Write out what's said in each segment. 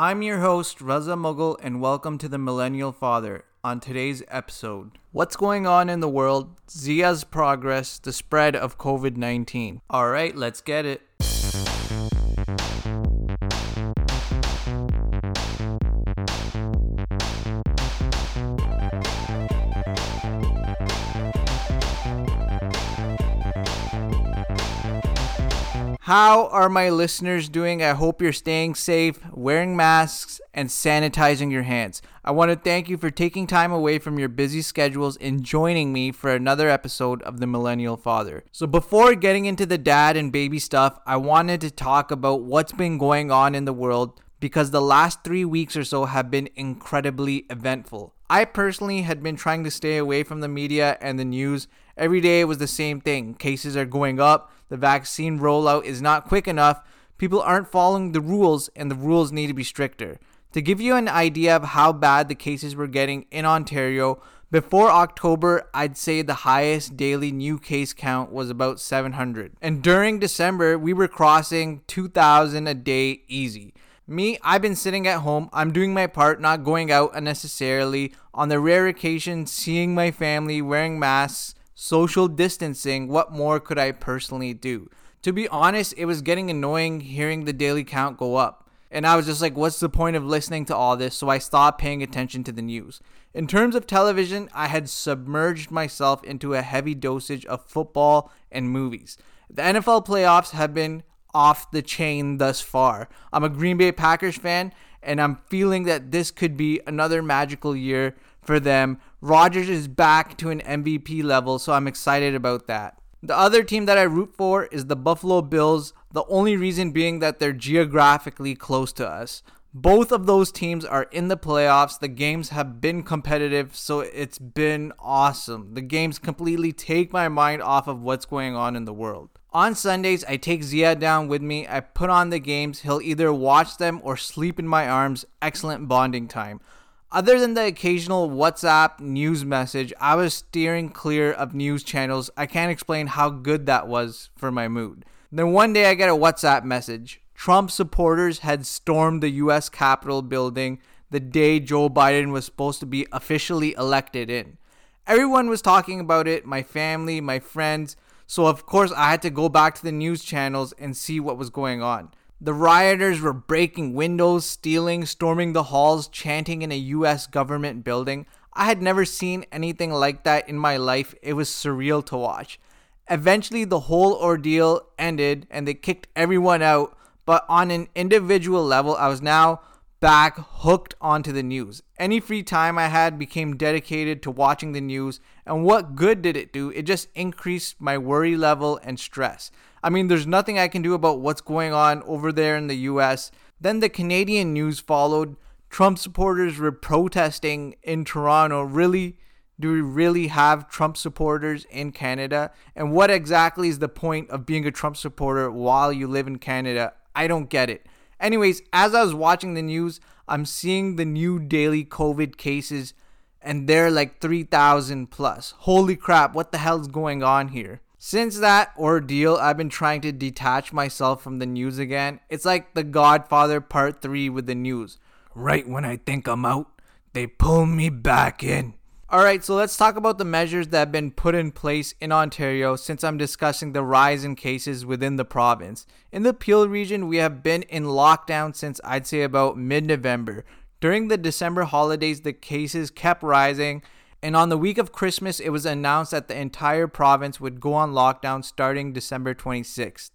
I'm your host, Raza Mughal, and welcome to The Millennial Father. On today's episode, what's going on in the world, Zia's progress, the spread of COVID-19. All right, let's get it. How are my listeners doing? I hope you're staying safe, wearing masks, and sanitizing your hands. I want to thank you for taking time away from your busy schedules and joining me for another episode of The Millennial Father. So before getting into the dad and baby stuff, I wanted to talk about what's been going on in the world because the last 3 weeks or so have been incredibly eventful. I personally had been trying to stay away from the media and the news. Every day it was the same thing. Cases are going up. The vaccine rollout is not quick enough, people aren't following the rules, and the rules need to be stricter. To give you an idea of how bad the cases were getting in Ontario, before October, I'd say the highest daily new case count was about 700. And during December, we were crossing 2,000 a day easy. Me, I've been sitting at home, I'm doing my part, not going out unnecessarily, on the rare occasion seeing my family, wearing masks, social distancing. What more could I personally do? To be honest, it was getting annoying hearing the daily count go up. And I was just like, what's the point of listening to all this? So I stopped paying attention to the news. In terms of television, I had submerged myself into a heavy dosage of football and movies. The NFL playoffs have been off the chain thus far. I'm a Green Bay Packers fan, and I'm feeling that this could be another magical year for them. Rodgers is back to an MVP level, so I'm excited about that. The other team that I root for is the Buffalo Bills, the only reason being that they're geographically close to us. Both of those teams are in the playoffs. The games have been competitive, so it's been awesome. The games completely take my mind off of what's going on in the world. On Sundays, I take Zia down with me, I put on the games, he'll either watch them or sleep in my arms, excellent bonding time. Other than the occasional WhatsApp news message, I was steering clear of news channels. I can't explain how good that was for my mood. Then one day I get a WhatsApp message. Trump supporters had stormed the US Capitol building the day Joe Biden was supposed to be officially elected in. Everyone was talking about it, my family, my friends. So of course I had to go back to the news channels and see what was going on. The rioters were breaking windows, stealing, storming the halls, chanting in a US government building. I had never seen anything like that in my life. It was surreal to watch. Eventually the whole ordeal ended and they kicked everyone out. But on an individual level, I was now back hooked onto the news. Any free time I had became dedicated to watching the news, and what good did it do? It just increased my worry level and stress. I mean, there's nothing I can do about what's going on over there in the US. Then the Canadian news followed. Trump supporters were protesting in Toronto. Really? Do we really have Trump supporters in Canada? And what exactly is the point of being a Trump supporter while you live in Canada? I don't get it. Anyways, as I was watching the news, I'm seeing the new daily COVID cases and they're like 3,000 plus. Holy crap, what the hell's going on here? Since that ordeal, I've been trying to detach myself from the news again. It's like The Godfather Part 3 with the news. Right when I think I'm out, they pull me back in. Alright, so let's talk about the measures that have been put in place in Ontario since I'm discussing the rise in cases within the province. In the Peel region, we have been in lockdown since I'd say about mid-November. During the December holidays, the cases kept rising, and on the week of Christmas, it was announced that the entire province would go on lockdown starting December 26th.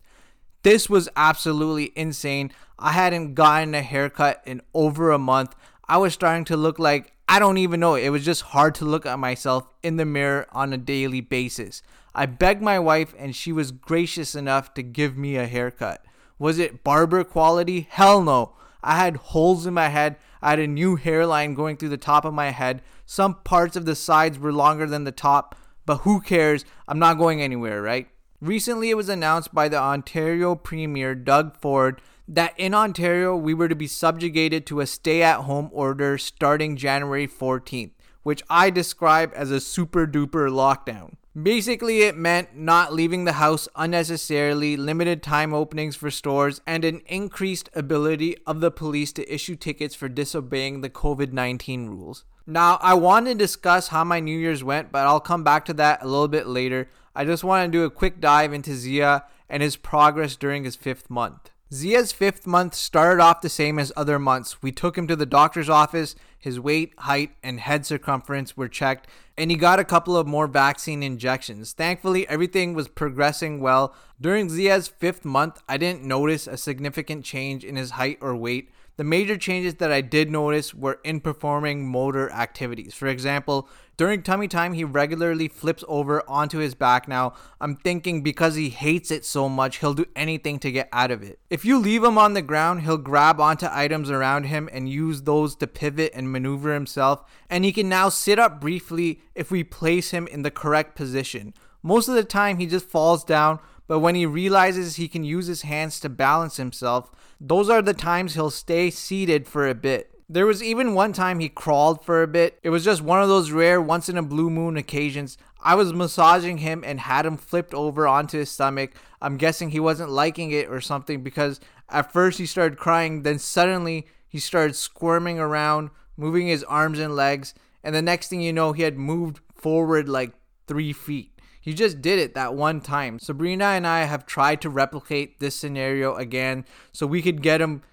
This was absolutely insane. I hadn't gotten a haircut in over a month. I was starting to look like I don't even know. It was just hard to look at myself in the mirror on a daily basis. I begged my wife and she was gracious enough to give me a haircut. Was it barber quality? Hell no. I had holes in my head. I had a new hairline going through the top of my head. Some parts of the sides were longer than the top, but who cares? I'm not going anywhere, right? Recently, it was announced by the Ontario Premier, Doug Ford, that in Ontario, we were to be subjugated to a stay-at-home order starting January 14th, which I describe as a super-duper lockdown. Basically, it meant not leaving the house unnecessarily, limited time openings for stores, and an increased ability of the police to issue tickets for disobeying the COVID-19 rules. Now, I want to discuss how my New Year's went, but I'll come back to that a little bit later. I just want to do a quick dive into Zia and his progress during his 5th month. Zia's 5th month started off the same as other months. We took him to the doctor's office, his weight, height, and head circumference were checked, and he got a couple of more vaccine injections. Thankfully, everything was progressing well. During Zia's 5th month, I didn't notice a significant change in his height or weight. The major changes that I did notice were in performing motor activities. For example, during tummy time, he regularly flips over onto his back now. I'm thinking because he hates it so much, he'll do anything to get out of it. If you leave him on the ground, he'll grab onto items around him and use those to pivot and maneuver himself. And he can now sit up briefly if we place him in the correct position. Most of the time, he just falls down. But when he realizes he can use his hands to balance himself, those are the times he'll stay seated for a bit. There was even one time he crawled for a bit. It was just one of those rare once in a blue moon occasions. I was massaging him and had him flipped over onto his stomach. I'm guessing he wasn't liking it or something, because at first he started crying, then suddenly he started squirming around, moving his arms and legs, and the next thing you know, he had moved forward like 3 feet. He just did it that one time. Sabrina and I have tried to replicate this scenario again so we could get him,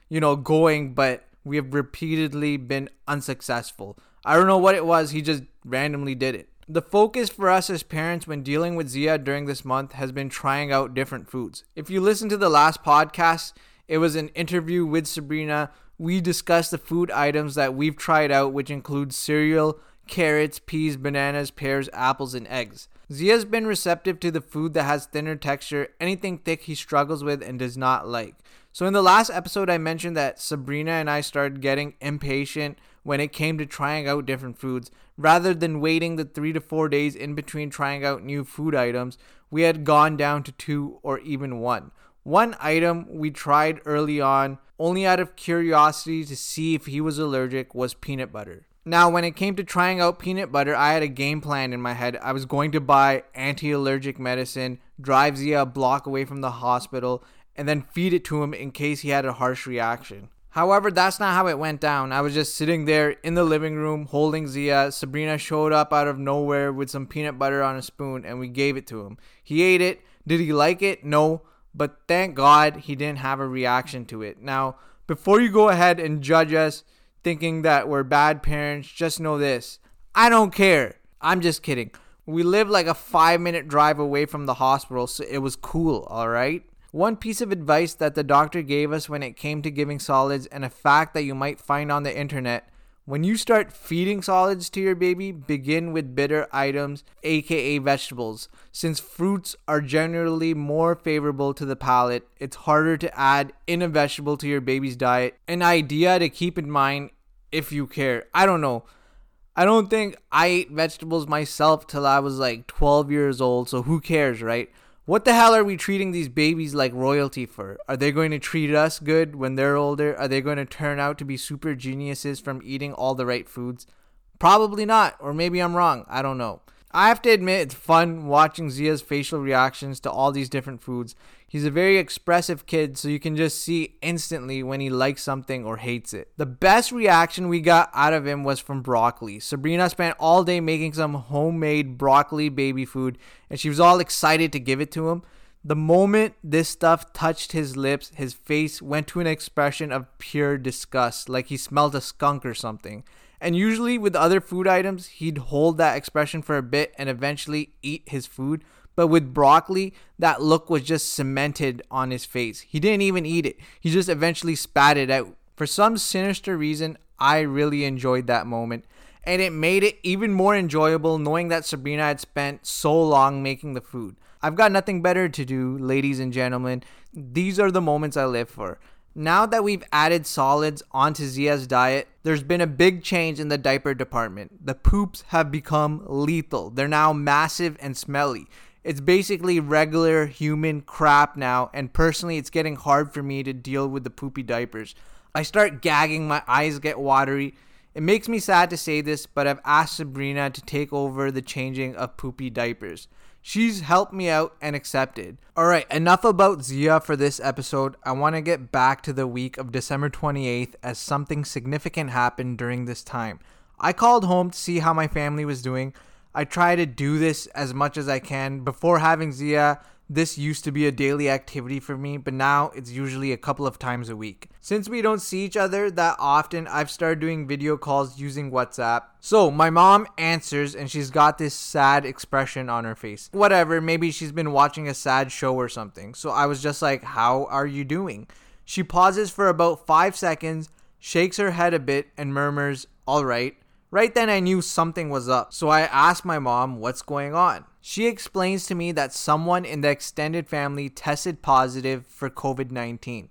going, but we have repeatedly been unsuccessful. I don't know what it was. He just randomly did it. The focus for us as parents when dealing with Zia during this month has been trying out different foods. If you listen to the last podcast, it was an interview with Sabrina. We discussed the food items that we've tried out, which include cereal, carrots, peas, bananas, pears, apples, and eggs. Zia's been receptive to the food that has thinner texture. Anything thick he struggles with and does not like. So in the last episode, I mentioned that Sabrina and I started getting impatient when it came to trying out different foods. Rather than waiting the 3 to 4 days in between trying out new food items, we had gone down to 2 or even 1. One item we tried early on, only out of curiosity to see if he was allergic, was peanut butter. Now, when it came to trying out peanut butter, I had a game plan in my head. I was going to buy anti-allergic medicine, drive Zia a block away from the hospital, and then feed it to him in case he had a harsh reaction. However, that's not how it went down. I was just sitting there in the living room holding Zia. Sabrina showed up out of nowhere with some peanut butter on a spoon, and we gave it to him. He ate it. Did he like it? No, but thank God he didn't have a reaction to it. Now, before you go ahead and judge us, thinking that we're bad parents, just know this. I don't care. I'm just kidding. We live like a 5-minute drive away from the hospital, so it was cool, alright? One piece of advice that the doctor gave us when it came to giving solids, and a fact that you might find on the internet, when you start feeding solids to your baby, begin with bitter items, aka vegetables. Since fruits are generally more favorable to the palate, it's harder to add in a vegetable to your baby's diet. An idea to keep in mind if you care. I don't know. I don't think I ate vegetables myself till I was like 12 years old, so who cares, right? What the hell are we treating these babies like royalty for? Are they going to treat us good when they're older? Are they going to turn out to be super geniuses from eating all the right foods? Probably not, or maybe I'm wrong. I don't know. I have to admit, it's fun watching Zia's facial reactions to all these different foods. He's a very expressive kid, so you can just see instantly when he likes something or hates it. The best reaction we got out of him was from broccoli. Sabrina spent all day making some homemade broccoli baby food, and she was all excited to give it to him. The moment this stuff touched his lips, his face went to an expression of pure disgust, like he smelled a skunk or something. And usually with other food items, he'd hold that expression for a bit and eventually eat his food. But with broccoli, that look was just cemented on his face. He didn't even eat it. He just eventually spat it out. For some sinister reason, I really enjoyed that moment. And it made it even more enjoyable knowing that Sabrina had spent so long making the food. I've got nothing better to do, ladies and gentlemen. These are the moments I live for. Now that we've added solids onto Zia's diet, there's been a big change in the diaper department. The poops have become lethal. They're now massive and smelly. It's basically regular human crap now, and personally, it's getting hard for me to deal with the poopy diapers. I start gagging, my eyes get watery. It makes me sad to say this, but I've asked Sabrina to take over the changing of poopy diapers. She's helped me out and accepted. All right, enough about Zia for this episode. I want to get back to the week of December 28th as something significant happened during this time. I called home to see how my family was doing. I try to do this as much as I can. Before having Zia, this used to be a daily activity for me, but now it's usually a couple of times a week. Since we don't see each other that often, I've started doing video calls using WhatsApp. So my mom answers and she's got this sad expression on her face. Whatever, maybe she's been watching a sad show or something. So I was just like, "How are you doing?" She pauses for about 5 seconds, shakes her head a bit and murmurs, "All right." Right then I knew something was up, so I asked my mom what's going on. She explains to me that someone in the extended family tested positive for COVID-19.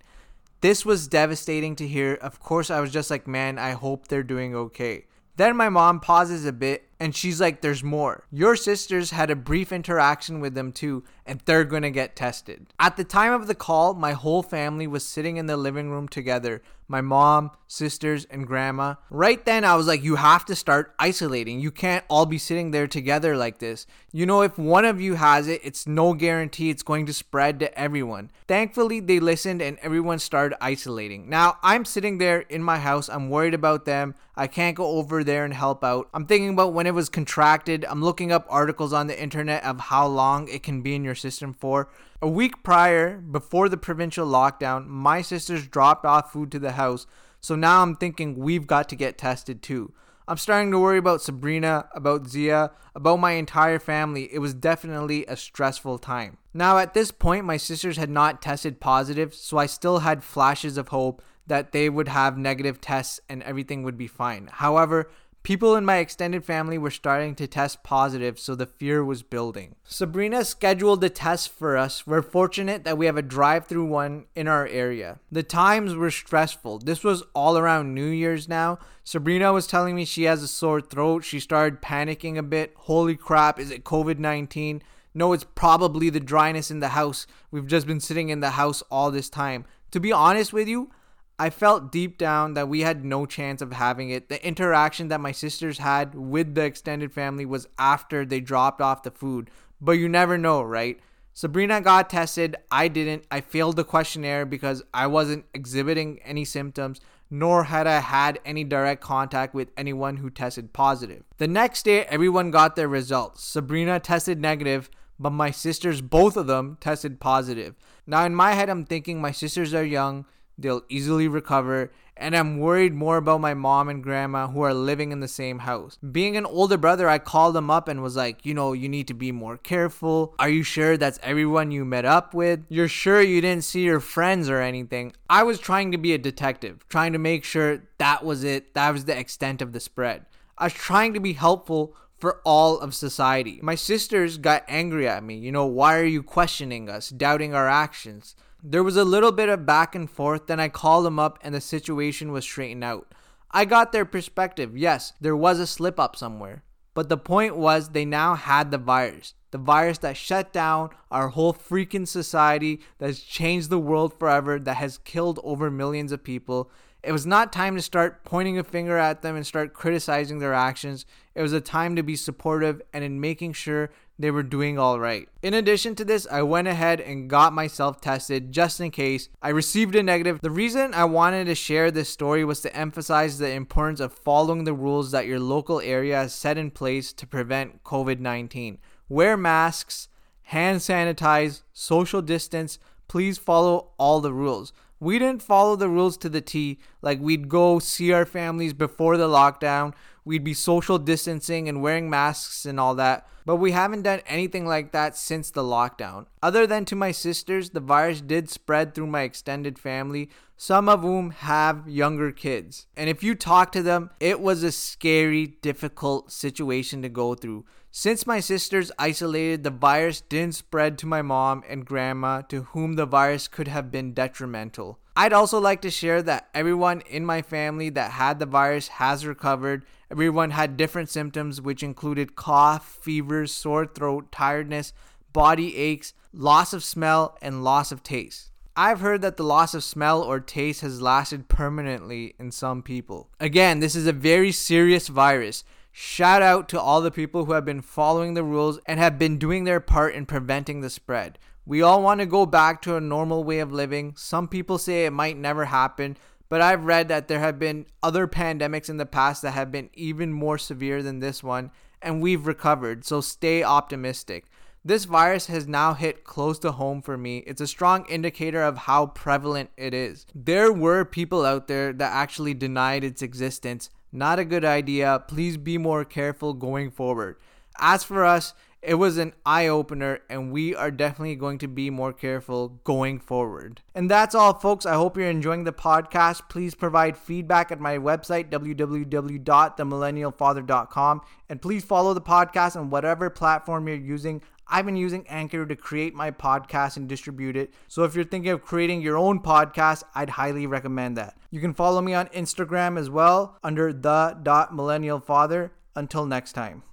This was devastating to hear. Of course, I was just like, man, I hope they're doing okay. Then my mom pauses a bit and she's like, there's more. Your sisters had a brief interaction with them too, and they're going to get tested. At the time of the call, my whole family was sitting in the living room together. My mom, sisters, and grandma. Right then, I was like, you have to start isolating. You can't all be sitting there together like this. You know, if one of you has it, it's no guarantee it's going to spread to everyone. Thankfully, they listened and everyone started isolating. Now, I'm sitting there in my house. I'm worried about them. I can't go over there and help out. I'm thinking about when it was contracted. I'm looking up articles on the internet of how long it can be in your system for. A week prior, before the provincial lockdown, my sisters dropped off food to the house, so now I'm thinking we've got to get tested too. I'm starting to worry about Sabrina, about Zia, about my entire family. It was definitely a stressful time. Now at this point, my sisters had not tested positive, so I still had flashes of hope that they would have negative tests and everything would be fine. However, people in my extended family were starting to test positive, so the fear was building. Sabrina scheduled the test for us. We're fortunate that we have a drive-through one in our area. The times were stressful. This was all around New Year's now. Sabrina was telling me she has a sore throat. She started panicking a bit. Holy crap, is it COVID-19? No, it's probably the dryness in the house. We've just been sitting in the house all this time. To be honest with you, I felt deep down that we had no chance of having it. The interaction that my sisters had with the extended family was after they dropped off the food. But you never know, right? Sabrina got tested. I didn't. I failed the questionnaire because I wasn't exhibiting any symptoms, nor had I had any direct contact with anyone who tested positive. The next day, everyone got their results. Sabrina tested negative, but my sisters, both of them, tested positive. Now in my head, I'm thinking my sisters are young. They'll easily recover, and I'm worried more about my mom and grandma who are living in the same house. Being an older brother, I called them up and was like, you know, you need to be more careful. Are you sure that's everyone you met up with? You're sure you didn't see your friends or anything? I was trying to be a detective, trying to make sure that was it. That was the extent of the spread. I was trying to be helpful for all of society. My sisters got angry at me. You know, why are you questioning us, doubting our actions? There was a little bit of back and forth, then I called them up and the situation was straightened out. I got their perspective. Yes, there was a slip up somewhere. But the point was they now had the virus that shut down our whole freaking society, that's changed the world forever, that has killed over millions of people. It was not time to start pointing a finger at them and start criticizing their actions. It was a time to be supportive and in making sure they were doing all right. In addition to this, I went ahead and got myself tested just in case. I received a negative. The reason I wanted to share this story was to emphasize the importance of following the rules that your local area has set in place to prevent COVID-19. Wear masks, hand sanitize, social distance. Please follow all the rules. We didn't follow the rules to the T. Like, we'd go see our families before the lockdown. We'd be social distancing and wearing masks and all that. But we haven't done anything like that since the lockdown. Other than to my sisters, the virus did spread through my extended family, some of whom have younger kids. And if you talk to them, it was a scary, difficult situation to go through. Since my sisters isolated, the virus didn't spread to my mom and grandma, to whom the virus could have been detrimental. I'd also like to share that everyone in my family that had the virus has recovered. Everyone had different symptoms, which included cough, fever, sore throat, tiredness, body aches, loss of smell, and loss of taste. I've heard that the loss of smell or taste has lasted permanently in some people. Again, this is a very serious virus. Shout out to all the people who have been following the rules and have been doing their part in preventing the spread. We all want to go back to a normal way of living. Some people say it might never happen, but I've read that there have been other pandemics in the past that have been even more severe than this one, and we've recovered, so stay optimistic. This virus has now hit close to home for me. It's a strong indicator of how prevalent it is. There were people out there that actually denied its existence. Not a good idea. Please be more careful going forward. As for us, it was an eye-opener, and we are definitely going to be more careful going forward. And that's all, folks. I hope you're enjoying the podcast. Please provide feedback at my website, www.themillennialfather.com. And please follow the podcast on whatever platform you're using. I've been using Anchor to create my podcast and distribute it. So if you're thinking of creating your own podcast, I'd highly recommend that. You can follow me on Instagram as well under the.millennialfather. Until next time.